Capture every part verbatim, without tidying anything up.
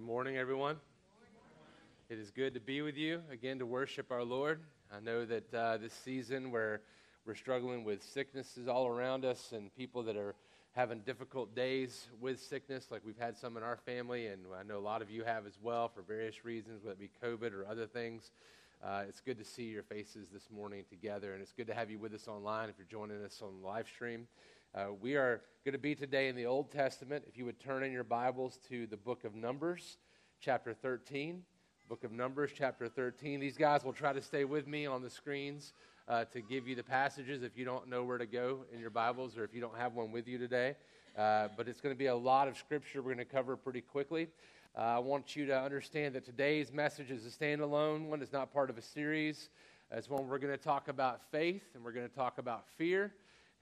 Good morning, everyone. Good morning. It is good to be with you again to worship our Lord. I know that uh, this season where we're struggling with sicknesses all around us and people that are having difficult days with sickness, like we've had some in our family, and I know a lot of you have as well for various reasons, whether it be COVID or other things. Uh, it's good to see your faces this morning together, and it's good to have you with us online if you're joining us on the live stream. Uh, we are going to be today in the Old Testament. If you would turn in your Bibles to the book of Numbers, chapter thirteen. Book of Numbers, chapter thirteen. These guys will try to stay with me on the screens uh, to give you the passages if you don't know where to go in your Bibles or if you don't have one with you today. Uh, but it's going to be a lot of scripture we're going to cover pretty quickly. Uh, I want you to understand that today's message is a standalone one. It's not part of a series. It's one we're going to talk about faith, and we're going to talk about fear.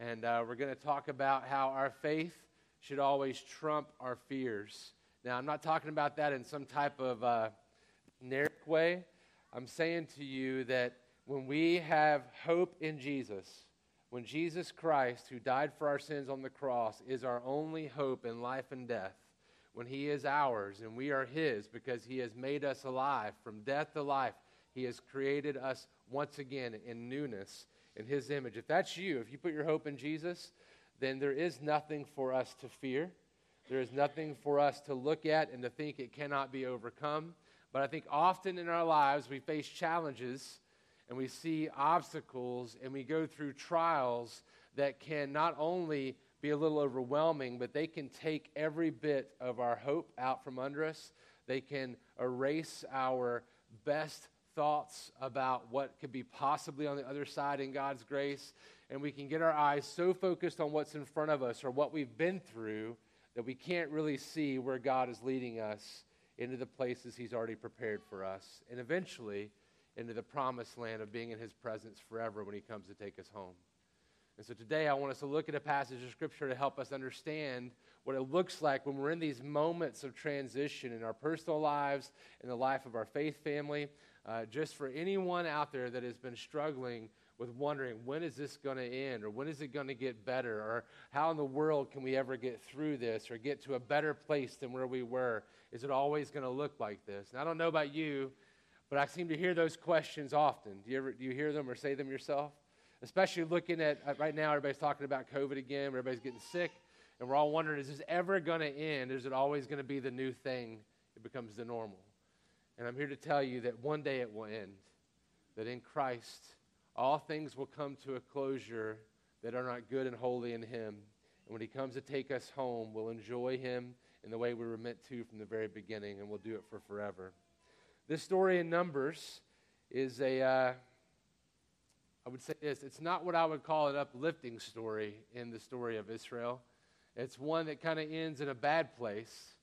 And uh, we're going to talk about how our faith should always trump our fears. Now, I'm not talking about that in some type of uh, generic way. I'm saying to you that when we have hope in Jesus, when Jesus Christ, who died for our sins on the cross, is our only hope in life and death, when he is ours and we are his because he has made us alive from death to life, he has created us once again in newness, in his image. If that's you, if you put your hope in Jesus, then there is nothing for us to fear. There is nothing for us to look at and to think it cannot be overcome. But I think often in our lives we face challenges and we see obstacles and we go through trials that can not only be a little overwhelming, but they can take every bit of our hope out from under us. They can erase our best thoughts about what could be possibly on the other side in God's grace, and we can get our eyes so focused on what's in front of us or what we've been through that we can't really see where God is leading us into the places he's already prepared for us, and eventually into the promised land of being in his presence forever when he comes to take us home. And so today I want us to look at a passage of Scripture to help us understand what it looks like when we're in these moments of transition in our personal lives, in the life of our faith family. Uh, just for anyone out there that has been struggling with wondering, when is this going to end, or when is it going to get better, or how in the world can we ever get through this or get to a better place than where we were? Is it always going to look like this? And I don't know about you, but I seem to hear those questions often. Do you ever do you hear them or say them yourself? Especially looking at, uh, right now everybody's talking about COVID again, everybody's getting sick, and we're all wondering, is this ever going to end? Is it always going to be the new thing? It becomes the normal. And I'm here to tell you that one day it will end, that in Christ, all things will come to a closure that are not good and holy in him. And when he comes to take us home, we'll enjoy him in the way we were meant to from the very beginning, and we'll do it for forever. This story in Numbers is a, uh, I would say this, it's not what I would call an uplifting story in the story of Israel. It's one that kind of ends in a bad place,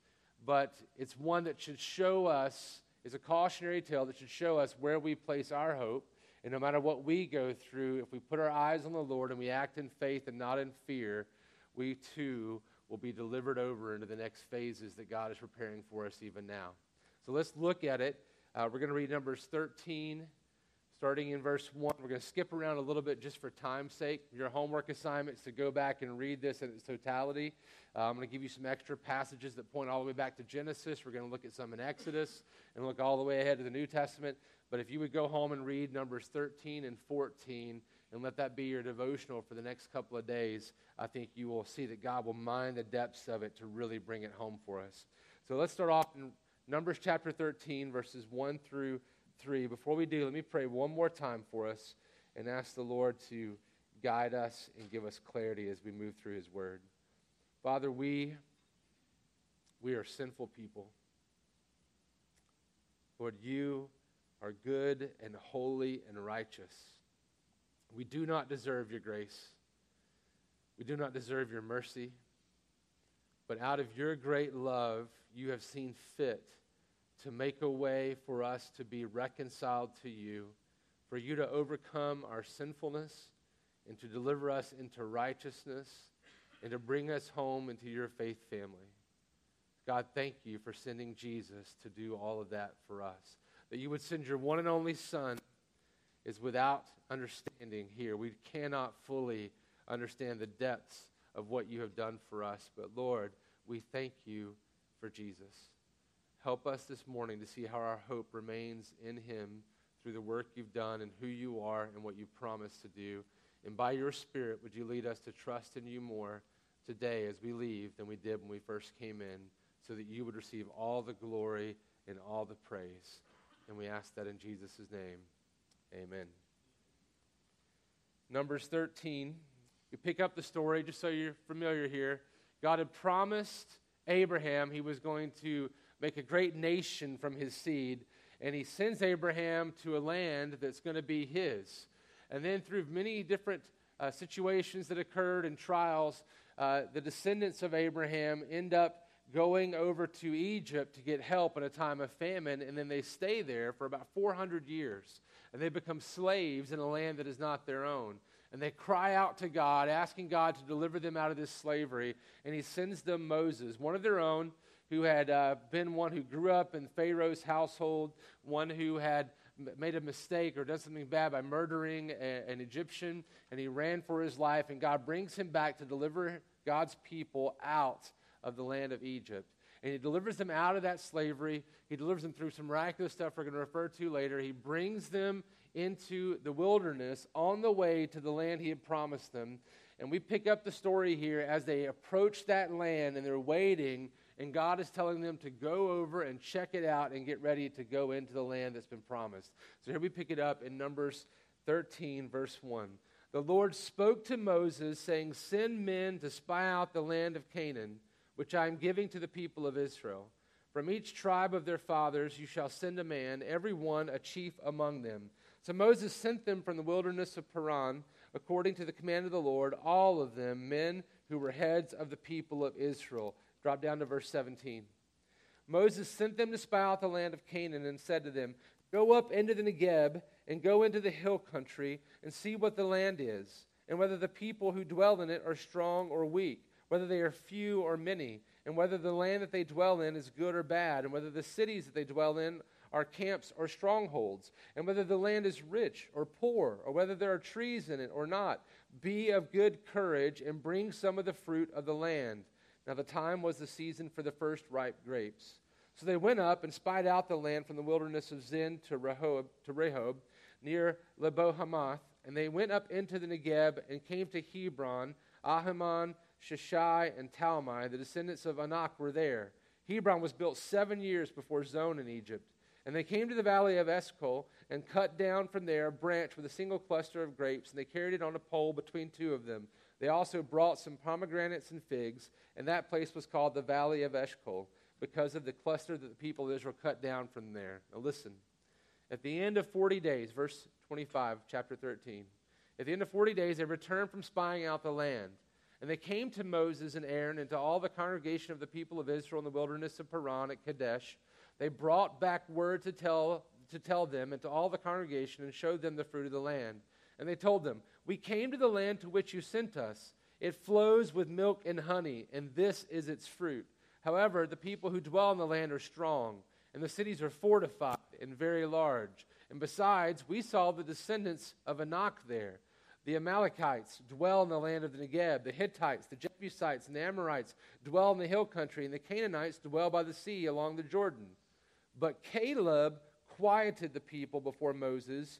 but it's one that should show us, is a cautionary tale that should show us where we place our hope. And no matter what we go through, if we put our eyes on the Lord and we act in faith and not in fear, we too will be delivered over into the next phases that God is preparing for us even now. So let's look at it. Uh, we're going to read Numbers thirteen, starting in verse one. We're going to skip around a little bit just for time's sake. Your homework assignment is to go back and read this in its totality. Uh, I'm going to give you some extra passages that point all the way back to Genesis. We're going to look at some in Exodus and look all the way ahead to the New Testament. But if you would go home and read Numbers thirteen and fourteen and let that be your devotional for the next couple of days, I think you will see that God will mine the depths of it to really bring it home for us. So let's start off in Numbers chapter thirteen, verses one through three. Before we do, let me pray one more time for us and ask the Lord to guide us and give us clarity as we move through his word. Father, we, we are sinful people. Lord, you are good and holy and righteous. We do not deserve your grace. We do not deserve your mercy. But out of your great love, you have seen fit to make a way for us to be reconciled to you, for you to overcome our sinfulness and to deliver us into righteousness and to bring us home into your faith family. God, thank you for sending Jesus to do all of that for us, that you would send your one and only Son is without understanding here. We cannot fully understand the depths of what you have done for us, but Lord, we thank you for Jesus. Help us this morning to see how our hope remains in him through the work you've done and who you are and what you promised to do. And by your Spirit, would you lead us to trust in you more today as we leave than we did when we first came in, so that you would receive all the glory and all the praise. And we ask that in Jesus' name. Amen. Numbers thirteen. We pick up the story, just so you're familiar here. God had promised Abraham he was going to make a great nation from his seed, and he sends Abraham to a land that's going to be his. And then through many different uh, situations that occurred and trials, uh, the descendants of Abraham end up going over to Egypt to get help in a time of famine, and then they stay there for about four hundred years, and they become slaves in a land that is not their own. And they cry out to God, asking God to deliver them out of this slavery, and he sends them Moses, one of their own, who had uh, been one who grew up in Pharaoh's household, one who had made a mistake or done something bad by murdering a, an Egyptian, and he ran for his life, and God brings him back to deliver God's people out of the land of Egypt. And he delivers them out of that slavery. He delivers them through some miraculous stuff we're going to refer to later. He brings them into the wilderness on the way to the land he had promised them. And we pick up the story here as they approach that land and they're waiting, and God is telling them to go over and check it out and get ready to go into the land that's been promised. So here we pick it up in Numbers thirteen, verse one. The Lord spoke to Moses, saying, "Send men to spy out the land of Canaan, which I am giving to the people of Israel. From each tribe of their fathers you shall send a man, every one a chief among them." So Moses sent them from the wilderness of Paran, according to the command of the Lord, all of them, men who were heads of the people of Israel. Drop down to verse seventeen. Moses sent them to spy out the land of Canaan and said to them, "Go up into the Negeb and go into the hill country and see what the land is, and whether the people who dwell in it are strong or weak, whether they are few or many, and whether the land that they dwell in is good or bad, and whether the cities that they dwell in are camps or strongholds, and whether the land is rich or poor, or whether there are trees in it or not. Be of good courage and bring some of the fruit of the land." Now the time was the season for the first ripe grapes. So they went up and spied out the land from the wilderness of Zin to Rehob, to Rehob near Lebo-Hamath, and they went up into the Negeb and came to Hebron. Ahiman, Shishai, and Talmai, the descendants of Anak, were there. Hebron was built seven years before Zoan in Egypt. And they came to the valley of Eshcol and cut down from there a branch with a single cluster of grapes, and they carried it on a pole between two of them. They also brought some pomegranates and figs, and that place was called the Valley of Eshcol because of the cluster that the people of Israel cut down from there. Now listen, at the end of forty days, verse twenty-five, chapter thirteen, at the end of forty days, they returned from spying out the land. And they came to Moses and Aaron and to all the congregation of the people of Israel in the wilderness of Paran at Kadesh. They brought back word to tell, to tell them and to all the congregation and showed them the fruit of the land. And they told them, "We came to the land to which you sent us. It flows with milk and honey, and this is its fruit. However, the people who dwell in the land are strong, and the cities are fortified and very large. And besides, we saw the descendants of Anak there. The Amalekites dwell in the land of the Negeb. The Hittites, the Jebusites, and the Amorites dwell in the hill country, and the Canaanites dwell by the sea along the Jordan." But Caleb quieted the people before Moses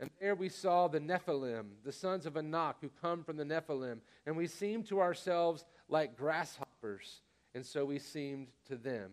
And there we saw the Nephilim, the sons of Anak, who come from the Nephilim, and we seemed to ourselves like grasshoppers, and so we seemed to them."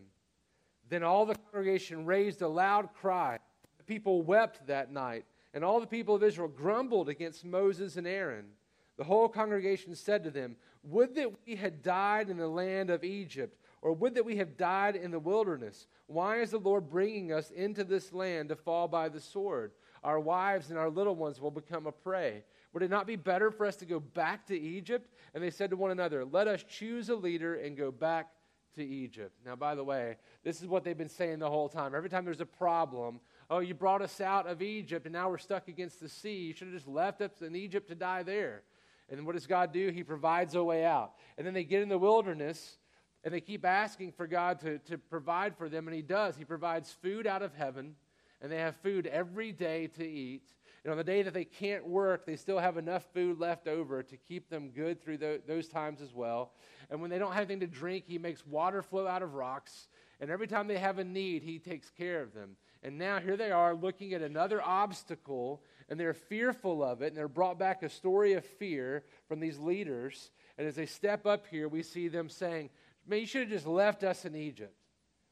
Then all the congregation raised a loud cry. The people wept that night, and all the people of Israel grumbled against Moses and Aaron. The whole congregation said to them, "Would that we had died in the land of Egypt, or would that we have died in the wilderness. Why is the Lord bringing us into this land to fall by the sword? Our wives and our little ones will become a prey. Would it not be better for us to go back to Egypt?" And they said to one another, "Let us choose a leader and go back to Egypt." Now, by the way, this is what they've been saying the whole time. Every time there's a problem, Oh, you brought us out of Egypt, and now we're stuck against the sea. You should have just left us in Egypt to die there. And what does God do? He provides a way out. And then they get in the wilderness, and they keep asking for God to, to provide for them, and he does. He provides food out of heaven, and they have food every day to eat. And on the day that they can't work, they still have enough food left over to keep them good through the, those times as well. And when they don't have anything to drink, he makes water flow out of rocks. And every time they have a need, he takes care of them. And now here they are looking at another obstacle, and they're fearful of it, and they're brought back a story of fear from these leaders. And as they step up here, we see them saying, man, you should have just left us in Egypt.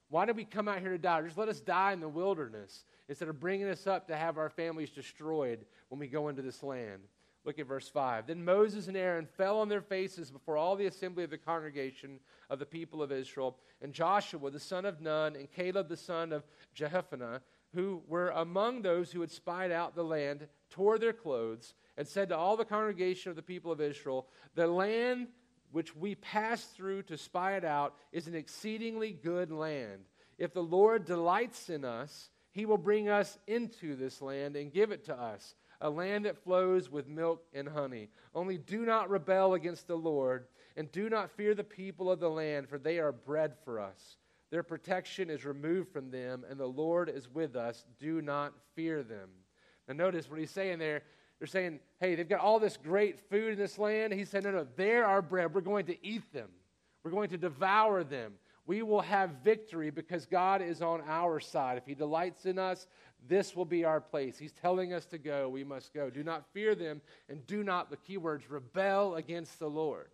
Why did we come out here to die? Just let us die in the wilderness instead of bringing us up to have our families destroyed when we go into this land. Look at verse five. Then Moses and Aaron fell on their faces before all the assembly of the congregation of the people of Israel, and Joshua the son of Nun and Caleb the son of Jephunneh, who were among those who had spied out the land, tore their clothes, and said to all the congregation of the people of Israel, "The land which we passed through to spy it out, is an exceedingly good land. If the Lord delights in us, he will bring us into this land and give it to us, a land that flows with milk and honey. Only do not rebel against the Lord, and do not fear the people of the land, for they are bread for us. Their protection is removed from them, and the Lord is with us. Do not fear them." Now notice what he's saying there. They're saying, hey, they've got all this great food in this land. He said, no, no, they're our bread. We're going to eat them. We're going to devour them. We will have victory because God is on our side. If he delights in us, this will be our place. He's telling us to go. We must go. Do not fear them, and do not, the key words, rebel against the Lord.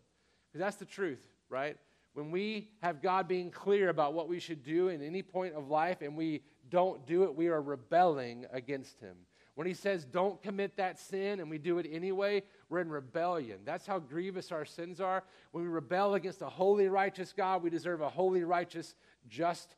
Because that's the truth, right? When we have God being clear about what we should do in any point of life and we don't do it, we are rebelling against him. When he says don't commit that sin and we do it anyway, we're in rebellion. That's how grievous our sins are. When we rebel against a holy, righteous God, we deserve a holy, righteous, just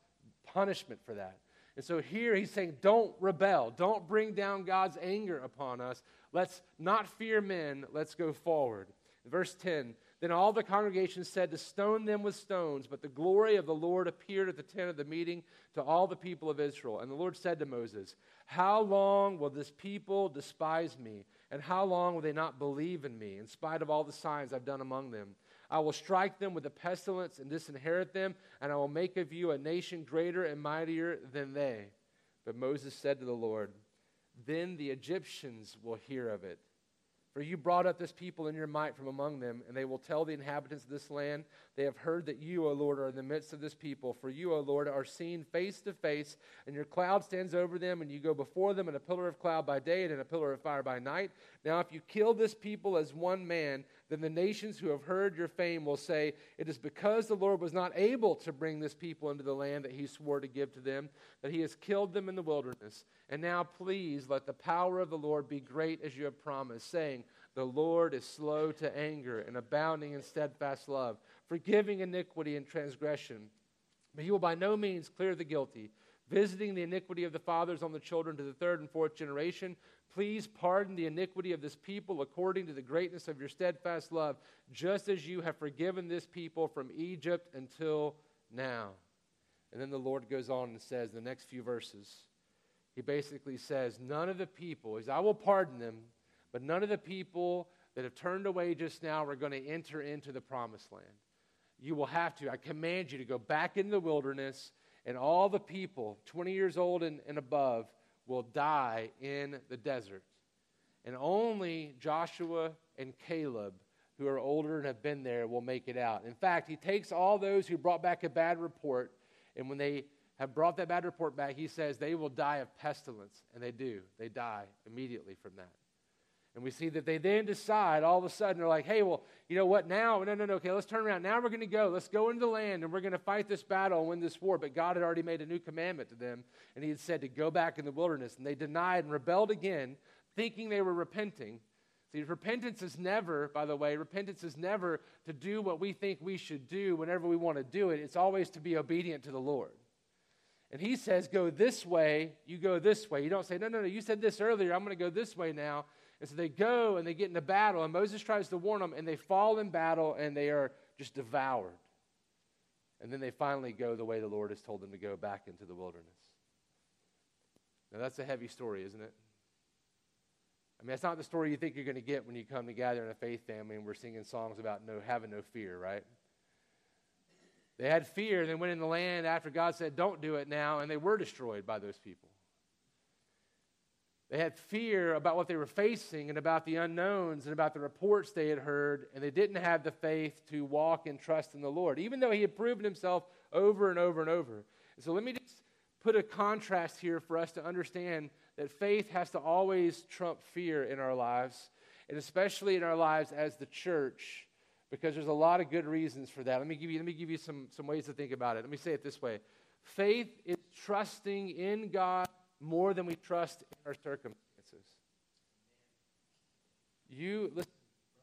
punishment for that. And so here he's saying don't rebel. Don't bring down God's anger upon us. Let's not fear men. Let's go forward. In verse ten, then all the congregation said to stone them with stones, but the glory of the Lord appeared at the tent of the meeting to all the people of Israel. And the Lord said to Moses, how long will this people despise me, and how long will they not believe in me, in spite of all the signs I've done among them? I will strike them with a pestilence and disinherit them, and I will make of you a nation greater and mightier than they. But Moses said to the Lord, then the Egyptians will hear of it. For you brought up this people in your might from among them, and they will tell the inhabitants of this land, they have heard that you, O Lord, are in the midst of this people. For you, O Lord, are seen face to face, and your cloud stands over them, and you go before them in a pillar of cloud by day and in a pillar of fire by night. Now if you kill this people as one man, then the nations who have heard your fame will say, it is because the Lord was not able to bring this people into the land that he swore to give to them, that he has killed them in the wilderness. And now please let the power of the Lord be great as you have promised, saying, the Lord is slow to anger and abounding in steadfast love, forgiving iniquity and transgression. But he will by no means clear the guilty, visiting the iniquity of the fathers on the children to the third and fourth generation. Please pardon the iniquity of this people according to the greatness of your steadfast love, just as you have forgiven this people from Egypt until now. And then the Lord goes on and says, the next few verses, he basically says, none of the people, I will pardon them, but none of the people that have turned away just now are going to enter into the promised land. You will have to. I command you to go back into the wilderness, and all the people, twenty years old and, and above, will die in the desert. And only Joshua and Caleb, who are older and have been there, will make it out. In fact, he takes all those who brought back a bad report, and when they have brought that bad report back, he says they will die of pestilence, and they do. They die immediately from that. And we see that they then decide, all of a sudden, they're like, hey, well, you know what, now, no, no, no, okay, let's turn around. Now we're going to go. Let's go into the land, and we're going to fight this battle and win this war. But God had already made a new commandment to them, and he had said to go back in the wilderness. And they denied and rebelled again, thinking they were repenting. See, repentance is never, by the way, repentance is never to do what we think we should do whenever we want to do it. It's always to be obedient to the Lord. And he says, go this way, you go this way. You don't say, no, no, no, you said this earlier. I'm going to go this way now. And so they go and they get into battle, and Moses tries to warn them, and they fall in battle, and they are just devoured. And then they finally go the way the Lord has told them to go, back into the wilderness. Now, that's a heavy story, isn't it? I mean, that's not the story you think you're going to get when you come together in a faith family and we're singing songs about no having no fear, right? They had fear, and they went in the land after God said, don't do it now, and they were destroyed by those people. They had fear about what they were facing and about the unknowns and about the reports they had heard, and they didn't have the faith to walk and trust in the Lord, even though he had proven himself over and over and over. And so let me just put a contrast here for us to understand that faith has to always trump fear in our lives, and especially in our lives as the church, because there's a lot of good reasons for that. Let me give you, let me give you some, some ways to think about it. Let me say it this way. Faith is trusting in God more than we trust in our circumstances. You, listen,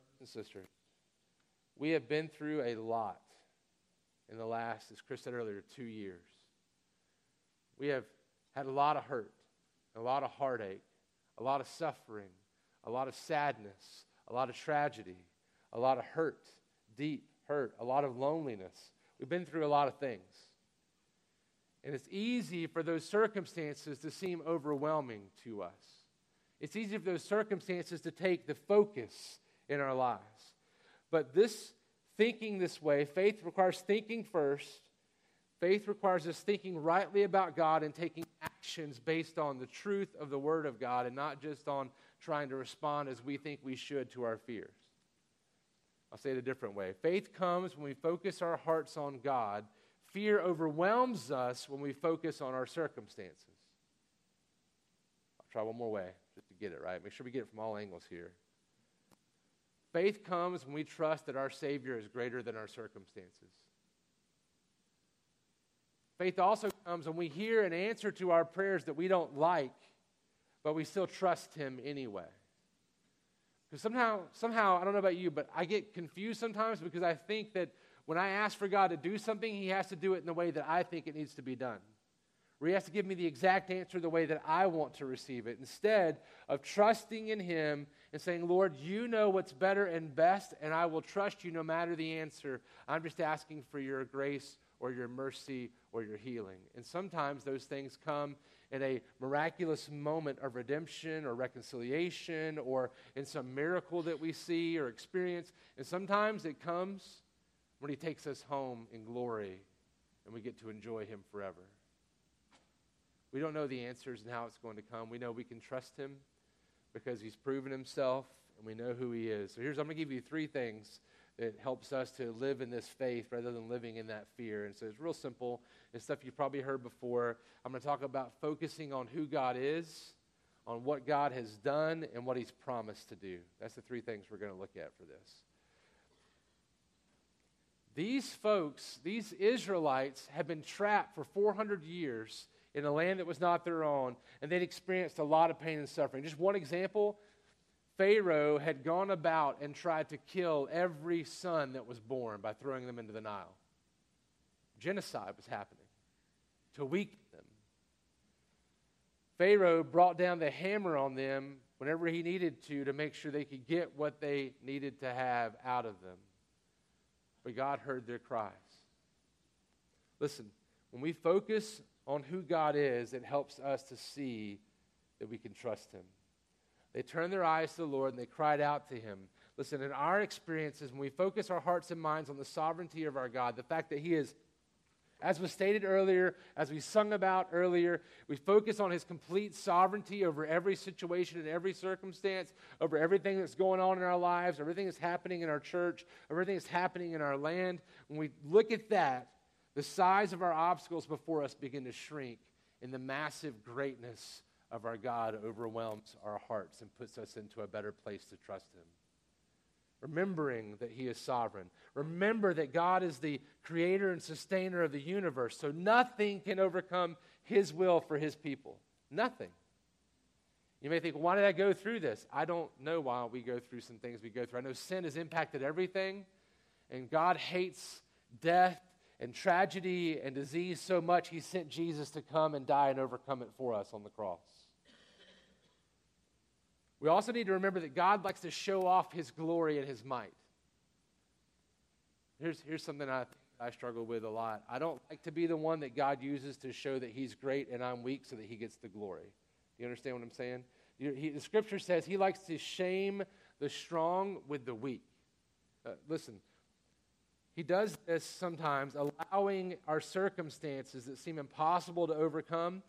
brothers and sisters, we have been through a lot in the last, as Chris said earlier, two years. We have had a lot of hurt, a lot of heartache, a lot of suffering, a lot of sadness, a lot of tragedy, a lot of hurt, deep hurt, a lot of loneliness. We've been through a lot of things. And it's easy for those circumstances to seem overwhelming to us. It's easy for those circumstances to take the focus in our lives. But this thinking this way, faith requires thinking first. Faith requires us thinking rightly about God and taking actions based on the truth of the Word of God and not just on trying to respond as we think we should to our fears. I'll say it a different way. Faith comes when we focus our hearts on God. Fear overwhelms us when we focus on our circumstances. I'll try one more way just to get it right. Make sure we get it from all angles here. Faith comes when we trust that our Savior is greater than our circumstances. Faith also comes when we hear an answer to our prayers that we don't like, but we still trust Him anyway. Because somehow, somehow, I don't know about you, but I get confused sometimes because I think that when I ask for God to do something, He has to do it in the way that I think it needs to be done. Or He has to give me the exact answer the way that I want to receive it, instead of trusting in Him and saying, Lord, you know what's better and best, and I will trust you no matter the answer. I'm just asking for your grace or your mercy or your healing. And sometimes those things come in a miraculous moment of redemption or reconciliation or in some miracle that we see or experience. And sometimes it comes when He takes us home in glory and we get to enjoy Him forever. We don't know the answers and how it's going to come. We know we can trust Him because He's proven Himself and we know who He is. So here's, I'm going to give you three things that helps us to live in this faith rather than living in that fear. And so it's real simple. It's stuff you've probably heard before. I'm going to talk about focusing on who God is, on what God has done, and what He's promised to do. That's the three things we're going to look at for this. These folks, these Israelites, have been trapped for four hundred years in a land that was not their own, and they'd experienced a lot of pain and suffering. Just one example, Pharaoh had gone about and tried to kill every son that was born by throwing them into the Nile. Genocide was happening to weaken them. Pharaoh brought down the hammer on them whenever he needed to to make sure they could get what they needed to have out of them. But God heard their cries. Listen, when we focus on who God is, it helps us to see that we can trust Him. They turned their eyes to the Lord and they cried out to Him. Listen, in our experiences, when we focus our hearts and minds on the sovereignty of our God, the fact that He is, as was stated earlier, as we sung about earlier, we focus on His complete sovereignty over every situation and every circumstance, over everything that's going on in our lives, everything that's happening in our church, everything that's happening in our land. When we look at that, the size of our obstacles before us begin to shrink, and the massive greatness of our God overwhelms our hearts and puts us into a better place to trust Him. Remembering that He is sovereign. Remember that God is the creator and sustainer of the universe, so nothing can overcome His will for His people. Nothing. You may think, why did I go through this? I don't know why we go through some things we go through. I know sin has impacted everything, and God hates death and tragedy and disease so much, He sent Jesus to come and die and overcome it for us on the cross. We also need to remember that God likes to show off His glory and His might. Here's, here's something I, I struggle with a lot. I don't like to be the one that God uses to show that He's great and I'm weak so that He gets the glory. Do you understand what I'm saying? He, the scripture says he likes to shame the strong with the weak. Uh, listen, he does this sometimes, allowing our circumstances that seem impossible to overcome.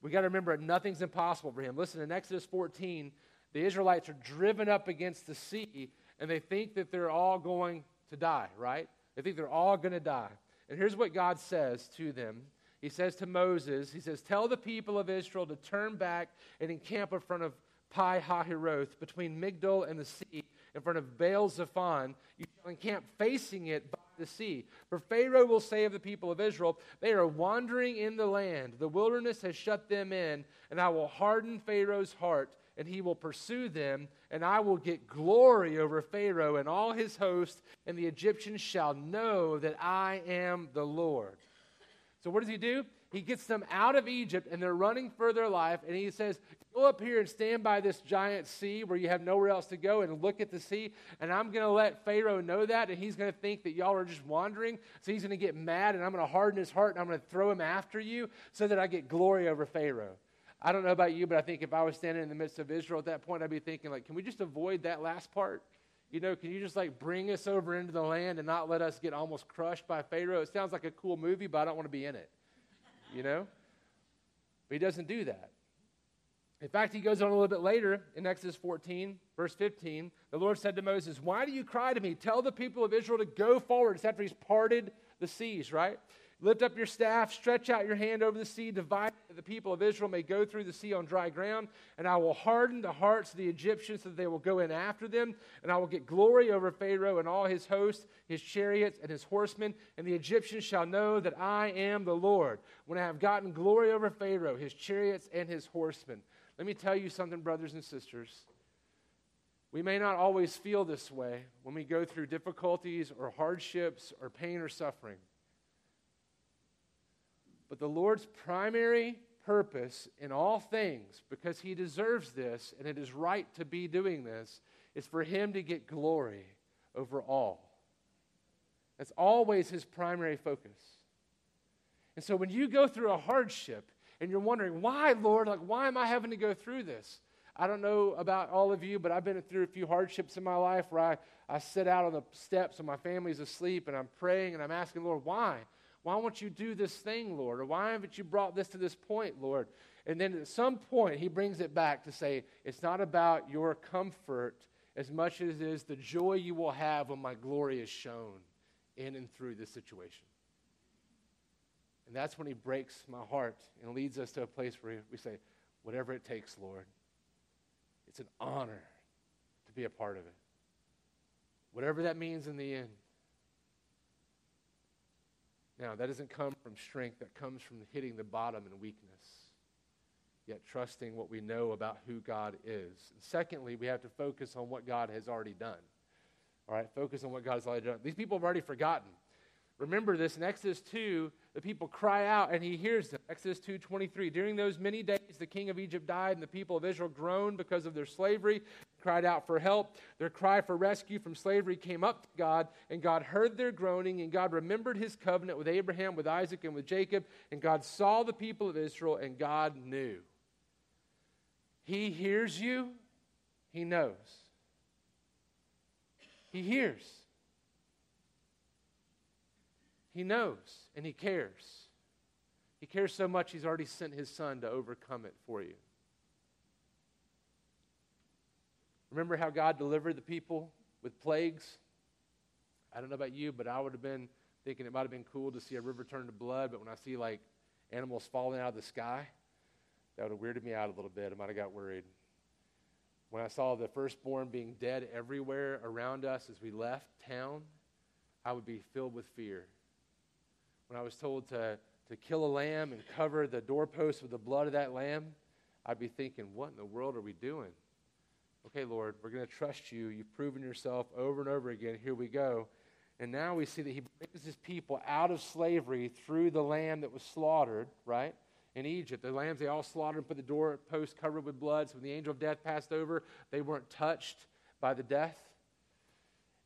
We got to remember, nothing's impossible for him. Listen, in Exodus fourteen, the Israelites are driven up against the sea, and they think that they're all going to die, right? They think they're all going to die. And here's what God says to them. He says to Moses, he says, tell the people of Israel to turn back and encamp in front of Pi Hahiroth, between Migdol and the sea, in front of Baal Zephon. You shall encamp facing it by the sea. For Pharaoh will say of the people of Israel, they are wandering in the land. The wilderness has shut them in, and I will harden Pharaoh's heart, and he will pursue them, and I will get glory over Pharaoh and all his host, and the Egyptians shall know that I am the Lord. So what does he do? He gets them out of Egypt, and they're running for their life, and he says, go up here and stand by this giant sea where you have nowhere else to go, and look at the sea, and I'm going to let Pharaoh know that, and he's going to think that y'all are just wandering, so he's going to get mad, and I'm going to harden his heart, and I'm going to throw him after you so that I get glory over Pharaoh. I don't know about you, but I think if I was standing in the midst of Israel at that point, I'd be thinking, like, can we just avoid that last part? You know, can you just, like, bring us over into the land and not let us get almost crushed by Pharaoh? It sounds like a cool movie, but I don't want to be in it, you know? But he doesn't do that. In fact, he goes on a little bit later in Exodus fourteen, verse fifteen. The Lord said to Moses, why do you cry to me? Tell the people of Israel to go forward. It's after he's parted the seas, right? Lift up your staff, stretch out your hand over the sea, divide it, that the people of Israel may go through the sea on dry ground, and I will harden the hearts of the Egyptians so that they will go in after them, and I will get glory over Pharaoh and all his hosts, his chariots, and his horsemen, and the Egyptians shall know that I am the Lord, when I have gotten glory over Pharaoh, his chariots, and his horsemen. Let me tell you something, brothers and sisters. We may not always feel this way when we go through difficulties or hardships or pain or suffering. But the Lord's primary purpose in all things, because he deserves this and it is right to be doing this, is for him to get glory over all. That's always his primary focus. And so when you go through a hardship and you're wondering, why, Lord, like, why am I having to go through this? I don't know about all of you, but I've been through a few hardships in my life where I, I sit out on the steps and my family's asleep and I'm praying and I'm asking, Lord, why? Why won't you do this thing, Lord? Or why haven't you brought this to this point, Lord? And then at some point, he brings it back to say, it's not about your comfort as much as it is the joy you will have when my glory is shown in and through this situation. And that's when he breaks my heart and leads us to a place where we say, whatever it takes, Lord, it's an honor to be a part of it. Whatever that means in the end. Now, that doesn't come from strength. That comes from hitting the bottom in weakness, yet trusting what we know about who God is. And secondly, we have to focus on what God has already done. All right, focus on what God has already done. These people have already forgotten. Remember this, in Exodus two, the people cry out, and he hears them. Exodus two twenty-three, during those many days, the king of Egypt died, and the people of Israel groaned because of their slavery, cried out for help. Their cry for rescue from slavery came up to God, and God heard their groaning, and God remembered his covenant with Abraham, with Isaac, and with Jacob, and God saw the people of Israel, and God knew. He hears you. He knows. He hears. He knows, and he cares. He cares so much, he's already sent his son to overcome it for you. Remember how God delivered the people with plagues? I don't know about you, but I would have been thinking it might have been cool to see a river turn to blood, but when I see, like, animals falling out of the sky, that would have weirded me out a little bit. I might have got worried. When I saw the firstborn being dead everywhere around us as we left town, I would be filled with fear. When I was told to, to kill a lamb and cover the doorpost with the blood of that lamb, I'd be thinking, what in the world are we doing? Okay, Lord, we're going to trust you. You've proven yourself over and over again. Here we go. And now we see that he brings his people out of slavery through the lamb that was slaughtered, right? In Egypt, the lambs, they all slaughtered and put the doorpost covered with blood. So when the angel of death passed over, they weren't touched by the death.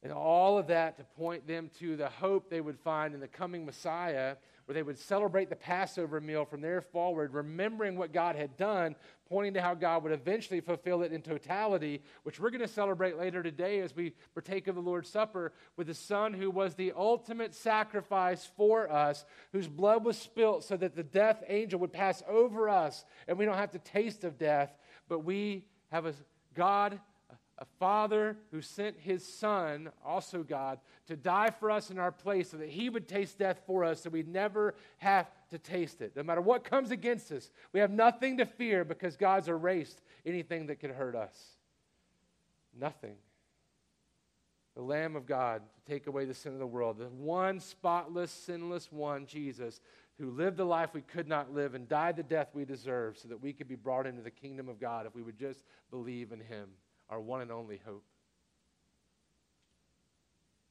And all of that to point them to the hope they would find in the coming Messiah, where they would celebrate the Passover meal from there forward, remembering what God had done, pointing to how God would eventually fulfill it in totality, which we're going to celebrate later today as we partake of the Lord's Supper with the Son who was the ultimate sacrifice for us, whose blood was spilt so that the death angel would pass over us and we don't have to taste of death, but we have a God, a Father who sent his Son, also God, to die for us in our place so that he would taste death for us so we never have to taste it. No matter what comes against us, we have nothing to fear because God's erased anything that could hurt us. Nothing. The Lamb of God to take away the sin of the world, the one spotless, sinless one, Jesus, who lived the life we could not live and died the death we deserve so that we could be brought into the kingdom of God if we would just believe in him, our one and only hope.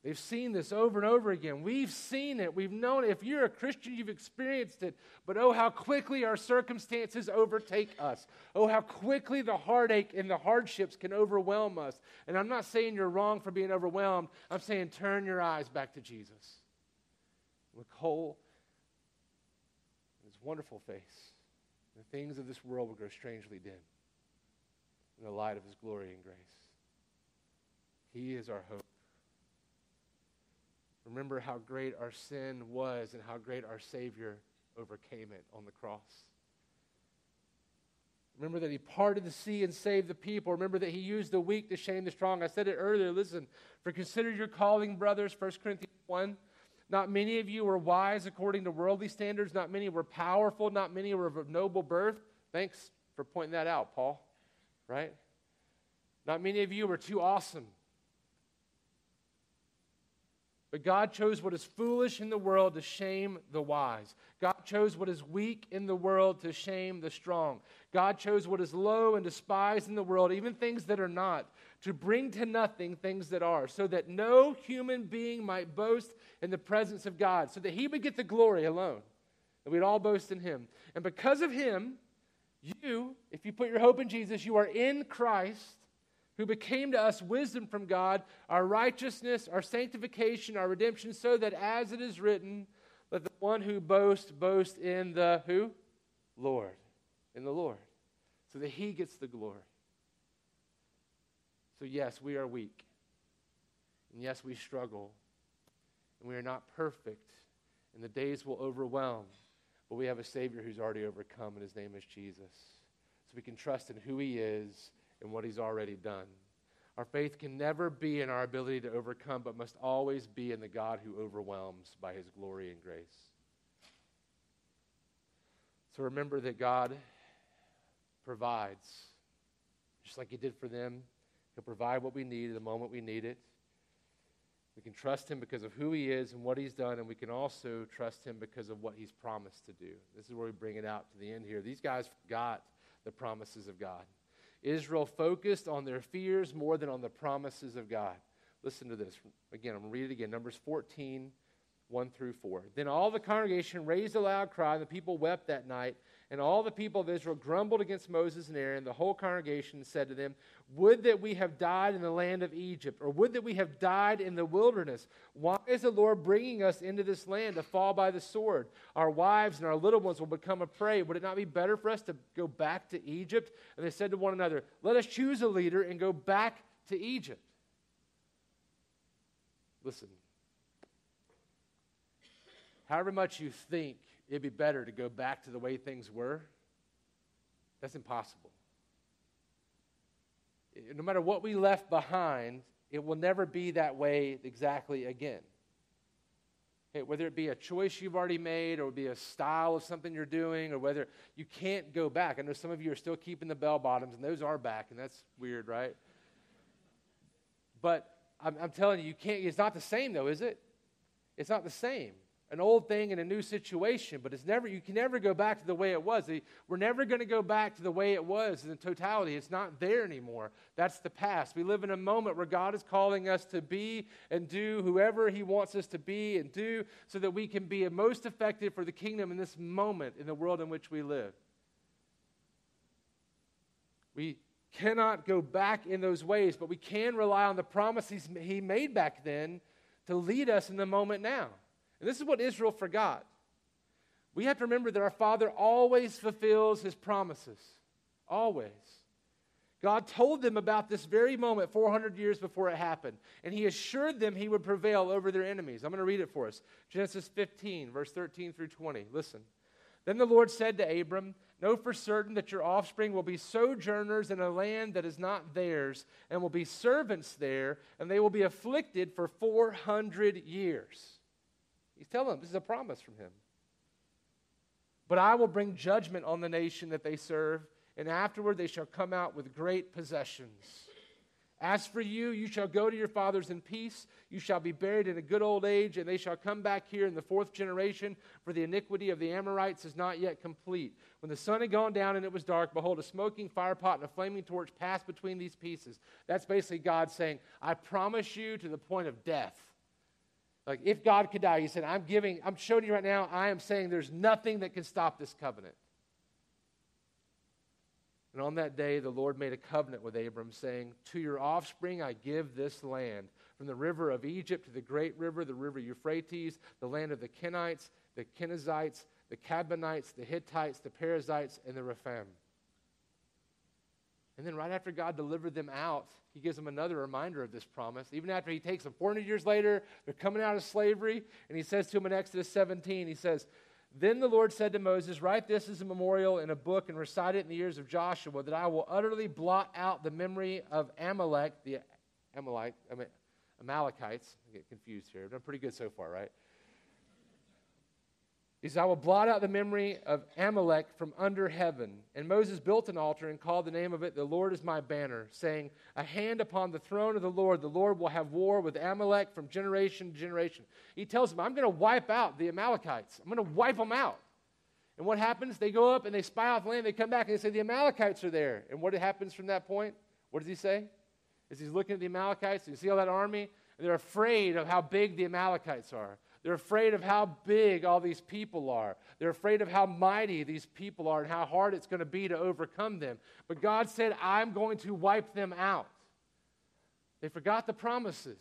They've seen this over and over again. We've seen it. We've known it. If you're a Christian, you've experienced it. But oh, how quickly our circumstances overtake us. Oh, how quickly the heartache and the hardships can overwhelm us. And I'm not saying you're wrong for being overwhelmed. I'm saying turn your eyes back to Jesus. Look whole in his wonderful face. The things of this world will grow strangely dim in the light of his glory and grace. He is our hope. Remember how great our sin was and how great our Savior overcame it on the cross. Remember that he parted the sea and saved the people. Remember that he used the weak to shame the strong. I said it earlier, listen, for consider your calling, brothers, First Corinthians one. Not many of you were wise according to worldly standards. Not many were powerful. Not many were of noble birth. Thanks for pointing that out, Paul. Right? Not many of you were too awesome. But God chose what is foolish in the world to shame the wise. God chose what is weak in the world to shame the strong. God chose what is low and despised in the world, even things that are not, to bring to nothing things that are, so that no human being might boast in the presence of God, so that he would get the glory alone, and we'd all boast in him. And because of him, you, if you put your hope in Jesus, you are in Christ, who became to us wisdom from God, our righteousness, our sanctification, our redemption, so that as it is written, let the one who boasts, boast in the who? Lord. In the Lord. So that he gets the glory. So yes, we are weak. And yes, we struggle. And we are not perfect. And the days will overwhelm. But we have a Savior who's already overcome, and his name is Jesus. So we can trust in who he is and what he's already done. Our faith can never be in our ability to overcome, but must always be in the God who overwhelms by his glory and grace. So remember that God provides. Just like he did for them, he'll provide what we need at the moment we need it. We can trust him because of who he is and what he's done, and we can also trust him because of what he's promised to do. This is where we bring it out to the end here. These guys forgot the promises of God. Israel focused on their fears more than on the promises of God. Listen to this. Again, I'm going to read it again. Numbers fourteen, one through four. Then all the congregation raised a loud cry, and the people wept that night. And all the people of Israel grumbled against Moses and Aaron. The whole congregation said to them, would that we have died in the land of Egypt, or would that we have died in the wilderness. Why is the Lord bringing us into this land to fall by the sword? Our wives and our little ones will become a prey. Would it not be better for us to go back to Egypt? And they said to one another, let us choose a leader and go back to Egypt. Listen, however much you think it'd be better to go back to the way things were, that's impossible. No matter what we left behind, it will never be that way exactly again. Okay, whether it be a choice you've already made, or be a style of something you're doing, or whether you can't go back. I know some of you are still keeping the bell bottoms, and those are back, and that's weird, right? But I'm, I'm telling you, you can't. It's not the same, though, is it? It's not the same. An old thing in a new situation, but it's never, you can never go back to the way it was. We're never going to go back to the way it was in totality. It's not there anymore. That's the past. We live in a moment where God is calling us to be and do whoever he wants us to be and do, so that we can be most effective for the kingdom in this moment in the world in which we live. We cannot go back in those ways, but we can rely on the promises he made back then to lead us in the moment now. And this is what Israel forgot. We have to remember that our Father always fulfills his promises. Always. God told them about this very moment four hundred years before it happened, and he assured them he would prevail over their enemies. I'm going to read it for us. Genesis fifteen, verse thirteen through twenty. Listen. Then the Lord said to Abram, "Know for certain that your offspring will be sojourners in a land that is not theirs, and will be servants there, and they will be afflicted for four hundred years. He's telling them, this is a promise from him. "But I will bring judgment on the nation that they serve, and afterward they shall come out with great possessions. As for you, you shall go to your fathers in peace. You shall be buried in a good old age, and they shall come back here in the fourth generation, for the iniquity of the Amorites is not yet complete. When the sun had gone down and it was dark, behold, a smoking firepot and a flaming torch passed between these pieces." That's basically God saying, I promise you to the point of death. Like, if God could die, he said, I'm giving, I'm showing you right now, I am saying there's nothing that can stop this covenant. And on that day, the Lord made a covenant with Abram, saying, "To your offspring I give this land, from the river of Egypt to the great river, the river Euphrates, the land of the Kenites, the Kenizzites, the Cabanites, the Hittites, the Perizzites, and the Rephaim." And then right after God delivered them out, he gives them another reminder of this promise. Even after he takes them four hundred years later, they're coming out of slavery, and he says to them in Exodus seventeen, he says, "Then the Lord said to Moses, write this as a memorial in a book and recite it in the ears of Joshua, that I will utterly blot out the memory of Amalek, the Amalek, I mean, Amalekites." I get confused here. I've done pretty good so far, right? He says, "I will blot out the memory of Amalek from under heaven." And Moses built an altar and called the name of it, "The Lord is my banner," saying, "A hand upon the throne of the Lord. The Lord will have war with Amalek from generation to generation." He tells them, I'm going to wipe out the Amalekites. I'm going to wipe them out. And what happens? They go up and they spy out the land. They come back and they say, the Amalekites are there. And what happens from that point? What does he say? As he's looking at the Amalekites, you see all that army? And they're afraid of how big the Amalekites are. They're afraid of how big all these people are. They're afraid of how mighty these people are and how hard it's going to be to overcome them. But God said, I'm going to wipe them out. They forgot the promises.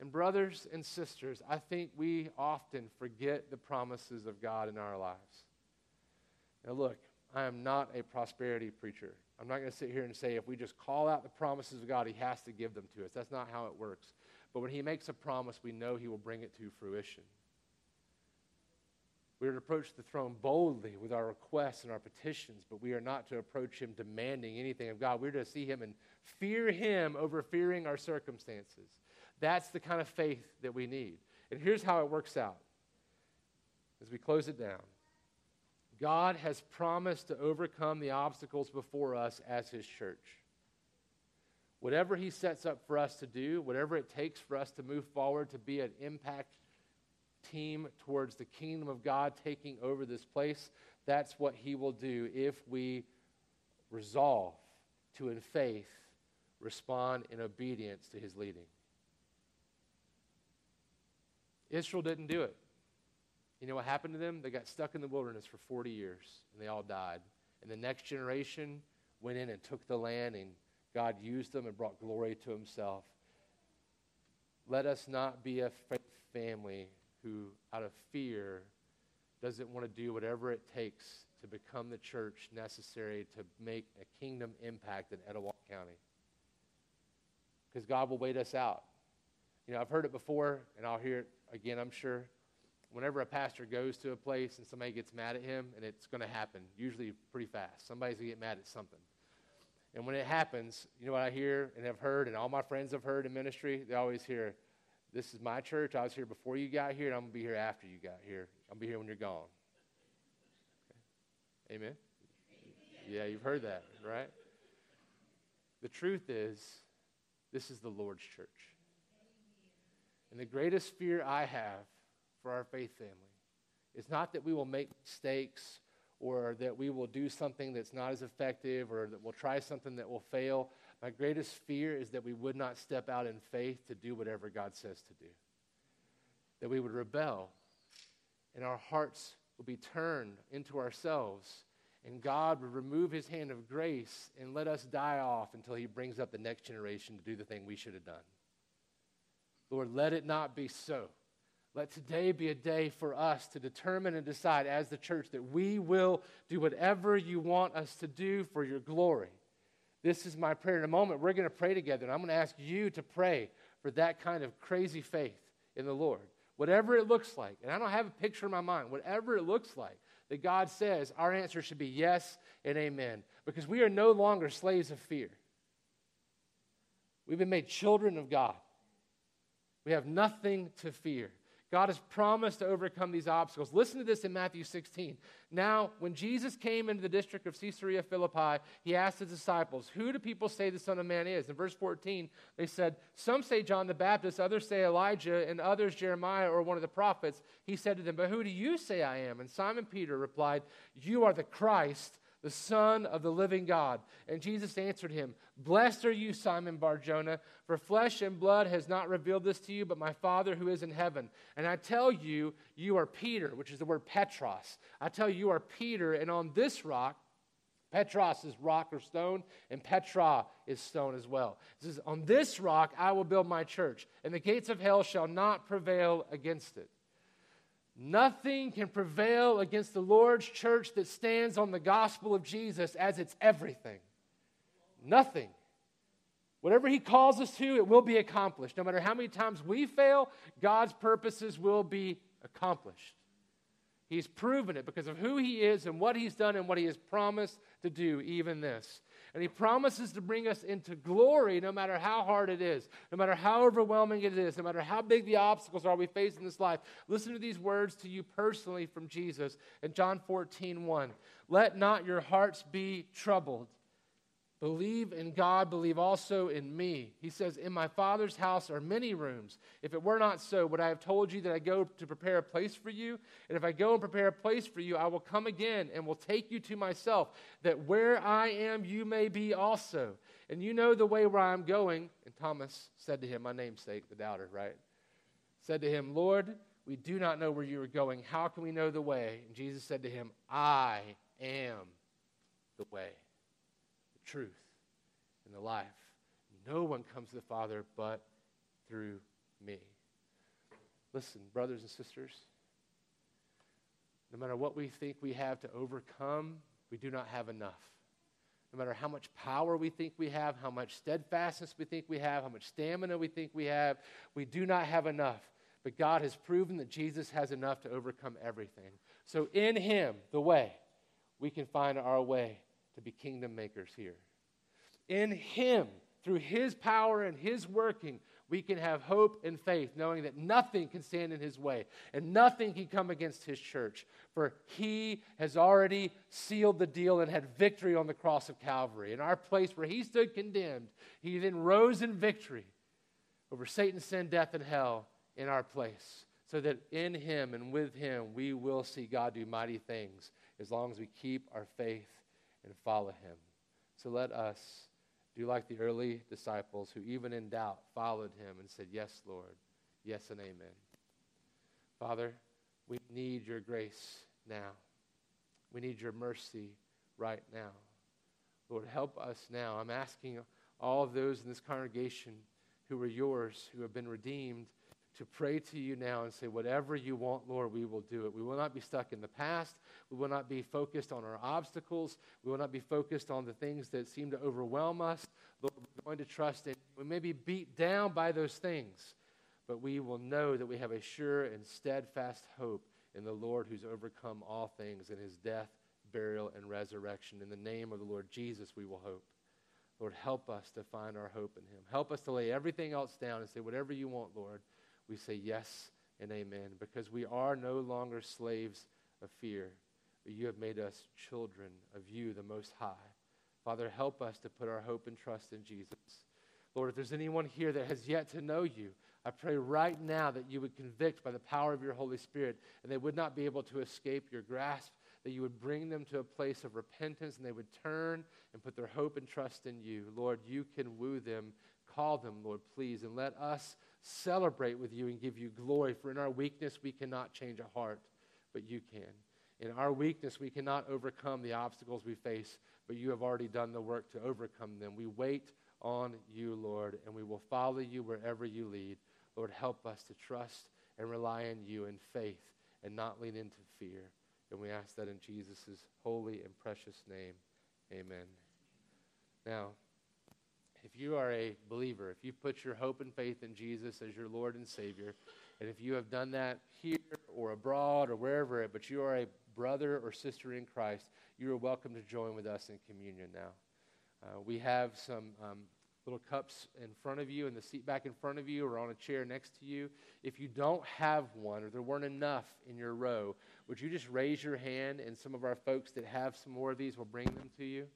And brothers and sisters, I think we often forget the promises of God in our lives. Now look, I am not a prosperity preacher. I'm not going to sit here and say if we just call out the promises of God, he has to give them to us. That's not how it works. But when he makes a promise, we know he will bring it to fruition. We are to approach the throne boldly with our requests and our petitions, but we are not to approach him demanding anything of God. We're to see him and fear him over fearing our circumstances. That's the kind of faith that we need. And here's how it works out as we close it down. God has promised to overcome the obstacles before us as his church. Whatever he sets up for us to do, whatever it takes for us to move forward to be an impact team towards the kingdom of God taking over this place, that's what he will do if we resolve to, in faith, respond in obedience to his leading. Israel didn't do it. You know what happened to them? They got stuck in the wilderness for forty years, and they all died. And the next generation went in and took the land, and God used them and brought glory to himself. Let us not be a family who, out of fear, doesn't want to do whatever it takes to become the church necessary to make a kingdom impact in Etowah County. Because God will wait us out. You know, I've heard it before, and I'll hear it again, I'm sure. Whenever a pastor goes to a place and somebody gets mad at him, and it's going to happen, usually pretty fast. Somebody's going to get mad at something. And when it happens, you know what I hear and have heard, and all my friends have heard in ministry? They always hear, this is my church. I was here before you got here, and I'm going to be here after you got here. I'm going to be here when you're gone. Okay. Amen? Yeah, you've heard that, right? The truth is, this is the Lord's church. And the greatest fear I have for our faith family is not that we will make mistakes or that we will do something that's not as effective, or that we'll try something that will fail. My greatest fear is that we would not step out in faith to do whatever God says to do. That we would rebel, and our hearts would be turned into ourselves, and God would remove his hand of grace and let us die off until he brings up the next generation to do the thing we should have done. Lord, let it not be so. Let today be a day for us to determine and decide as the church that we will do whatever you want us to do for your glory. This is my prayer. In a moment, we're going to pray together, and I'm going to ask you to pray for that kind of crazy faith in the Lord. Whatever it looks like, and I don't have a picture in my mind, whatever it looks like, that God says our answer should be yes and amen, because we are no longer slaves of fear. We've been made children of God. We have nothing to fear. God has promised to overcome these obstacles. Listen to this in Matthew sixteen. Now, when Jesus came into the district of Caesarea Philippi, he asked his disciples, who do people say the Son of Man is? In verse fourteen, they said, some say John the Baptist, others say Elijah, and others Jeremiah or one of the prophets. He said to them, but who do you say I am? And Simon Peter replied, you are the Christ, the Son of the living God. And Jesus answered him, blessed are you, Simon Bar-Jonah, for flesh and blood has not revealed this to you, but my Father who is in heaven. And I tell you, you are Peter, which is the word Petros. I tell you, you are Peter, and on this rock, Petros is rock or stone, and Petra is stone as well. It says, on this rock I will build my church, and the gates of hell shall not prevail against it. Nothing can prevail against the Lord's church that stands on the gospel of Jesus as its everything. Nothing. Whatever he calls us to, it will be accomplished. No matter how many times we fail, God's purposes will be accomplished. He's proven it because of who he is and what he's done and what he has promised to do, even this. And he promises to bring us into glory no matter how hard it is, no matter how overwhelming it is, no matter how big the obstacles are we face in this life. Listen to these words to you personally from Jesus in John fourteen one. Let not your hearts be troubled. Believe in God, believe also in me. He says, in my Father's house are many rooms. If it were not so, would I have told you that I go to prepare a place for you? And if I go and prepare a place for you, I will come again and will take you to myself, that where I am, you may be also. And you know the way where I am going. And Thomas said to him, my namesake, the doubter, right? Said to him, Lord, we do not know where you are going. How can we know the way? And Jesus said to him, I am the way, truth, and the life. No one comes to the Father but through me. Listen, brothers and sisters, no matter what we think we have to overcome, we do not have enough. No matter how much power we think we have, how much steadfastness we think we have, how much stamina we think we have, we do not have enough. But God has proven that Jesus has enough to overcome everything. So in him, the way, we can find our way to be kingdom makers here. In him, through his power and his working, we can have hope and faith, knowing that nothing can stand in his way and nothing can come against his church, for he has already sealed the deal and had victory on the cross of Calvary. In our place where he stood condemned, he then rose in victory over Satan, sin, death, and hell in our place, so that in him and with him we will see God do mighty things as long as we keep our faith and follow him. So let us do like the early disciples who even in doubt followed him and said, yes, Lord, yes and amen. Father, we need your grace now. We need your mercy right now. Lord, help us now. I'm asking all of those in this congregation who are yours, who have been redeemed, to pray to you now and say, whatever you want, Lord, we will do it. We will not be stuck in the past. We will not be focused on our obstacles. We will not be focused on the things that seem to overwhelm us. Lord, we're going to trust in you. We may be beat down by those things, but we will know that we have a sure and steadfast hope in the Lord who's overcome all things in his death, burial, and resurrection. In the name of the Lord Jesus, we will hope. Lord, help us to find our hope in him. Help us to lay everything else down and say, whatever you want, Lord, we say yes and amen, because we are no longer slaves of fear, but you have made us children of you, the Most High. Father, help us to put our hope and trust in Jesus. Lord, if there's anyone here that has yet to know you, I pray right now that you would convict by the power of your Holy Spirit, and they would not be able to escape your grasp, that you would bring them to a place of repentance, and they would turn and put their hope and trust in you. Lord, you can woo them. Call them, Lord, please, and let us celebrate with you and give you glory, for in our weakness we cannot change a heart, but you can. In our weakness we cannot overcome the obstacles we face, but you have already done the work to overcome them. We wait on you, Lord, and we will follow you wherever you lead. Lord, help us to trust and rely on you in faith and not lean into fear. And we ask that in Jesus' holy and precious name. Amen. Now, if you are a believer, if you've put your hope and faith in Jesus as your Lord and Savior, and if you have done that here or abroad or wherever, but you are a brother or sister in Christ, you are welcome to join with us in communion now. Uh, we have some um, little cups in front of you, in the seat back in front of you, or on a chair next to you. If you don't have one, or there weren't enough in your row, would you just raise your hand, and some of our folks that have some more of these will bring them to you?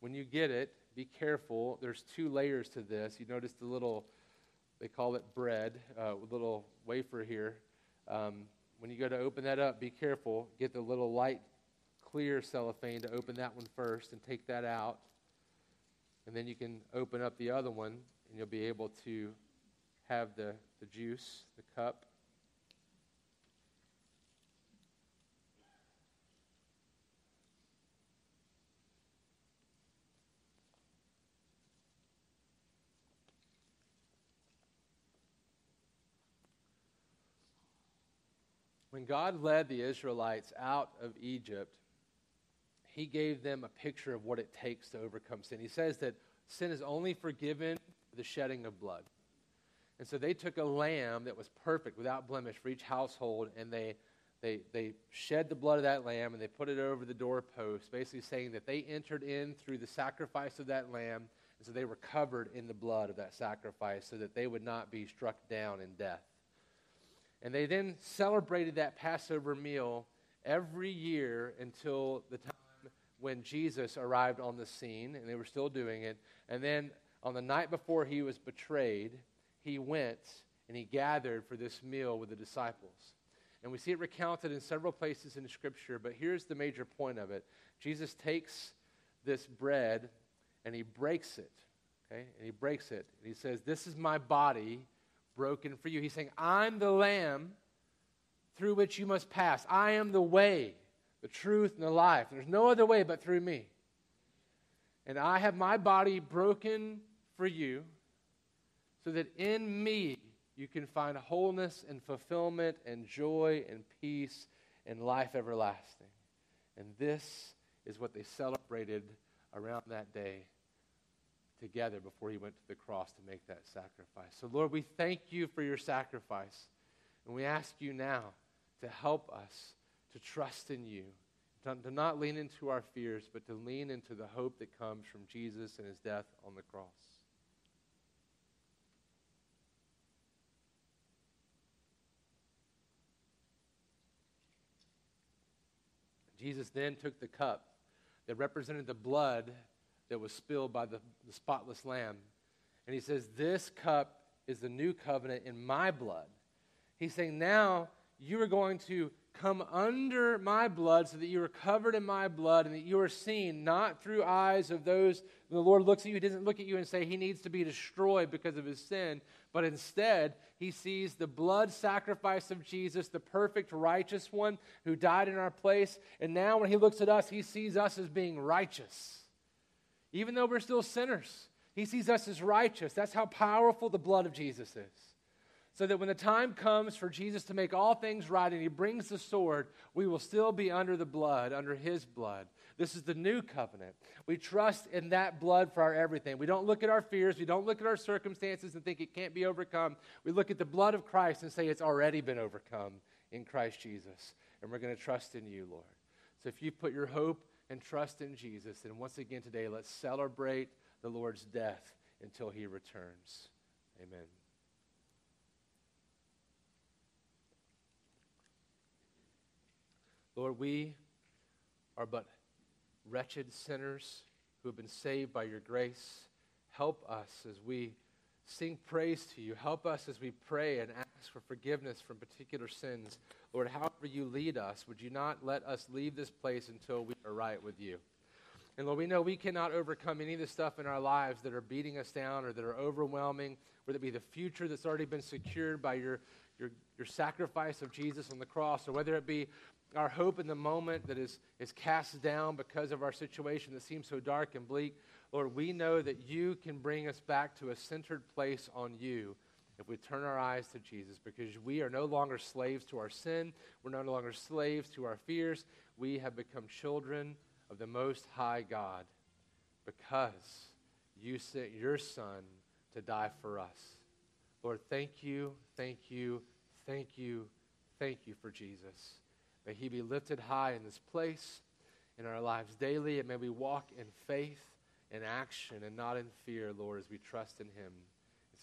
When you get it, be careful. There's two layers to this. You notice the little, they call it bread, uh, little wafer here. Um, when you go to open that up, be careful. Get the little light, clear cellophane to open that one first and take that out. And then you can open up the other one, and you'll be able to have the, the juice, the cup. When God led the Israelites out of Egypt, he gave them a picture of what it takes to overcome sin. He says that sin is only forgiven for the shedding of blood. And so they took a lamb that was perfect, without blemish, for each household, and they they they shed the blood of that lamb, and they put it over the doorpost, basically saying that they entered in through the sacrifice of that lamb, and so they were covered in the blood of that sacrifice so that they would not be struck down in death. And they then celebrated that Passover meal every year until the time when Jesus arrived on the scene, and they were still doing it. And then on the night before he was betrayed, he went and he gathered for this meal with the disciples. And we see it recounted in several places in Scripture, but here's the major point of it. Jesus takes this bread and he breaks it, okay? And he breaks it, and he says, "This is my body broken for you." He's saying, "I'm the lamb through which you must pass. I am the way, the truth, and the life. There's no other way but through me. And I have my body broken for you so that in me you can find wholeness and fulfillment and joy and peace and life everlasting." And this is what they celebrated around that day together before he went to the cross to make that sacrifice. So Lord, we thank you for your sacrifice, and we ask you now to help us to trust in you, to, to not lean into our fears, but to lean into the hope that comes from Jesus and his death on the cross. Jesus then took the cup that represented the blood that was spilled by the, the spotless lamb. And he says, "This cup is the new covenant in my blood." He's saying, now you are going to come under my blood so that you are covered in my blood and that you are seen not through eyes of those. The Lord looks at you. He doesn't look at you and say he needs to be destroyed because of his sin. But instead, he sees the blood sacrifice of Jesus, the perfect righteous one who died in our place. And now when he looks at us, he sees us as being righteous. Even though we're still sinners, he sees us as righteous. That's how powerful the blood of Jesus is. So that when the time comes for Jesus to make all things right and he brings the sword, we will still be under the blood, under his blood. This is the new covenant. We trust in that blood for our everything. We don't look at our fears. We don't look at our circumstances and think it can't be overcome. We look at the blood of Christ and say it's already been overcome in Christ Jesus. And we're going to trust in you, Lord. So if you put your hope and trust in Jesus, and once again today, let's celebrate the Lord's death until he returns. Amen. Lord, we are but wretched sinners who have been saved by your grace. Help us as we sing praise to you. Help us as we pray and ask for forgiveness from particular sins. Lord, however you lead us, would you not let us leave this place until we are right with you? And Lord, we know we cannot overcome any of the stuff in our lives that are beating us down or that are overwhelming, whether it be the future that's already been secured by your, your, your sacrifice of Jesus on the cross, or whether it be our hope in the moment that is, is cast down because of our situation that seems so dark and bleak, Lord, we know that you can bring us back to a centered place on you if we turn our eyes to Jesus, because we are no longer slaves to our sin. We're no longer slaves to our fears. We have become children of the Most High God because you sent your Son to die for us. Lord, thank you, thank you, thank you, thank you for Jesus. May he be lifted high in this place, in our lives daily, and may we walk in faith and action and not in fear, Lord, as we trust in him. It's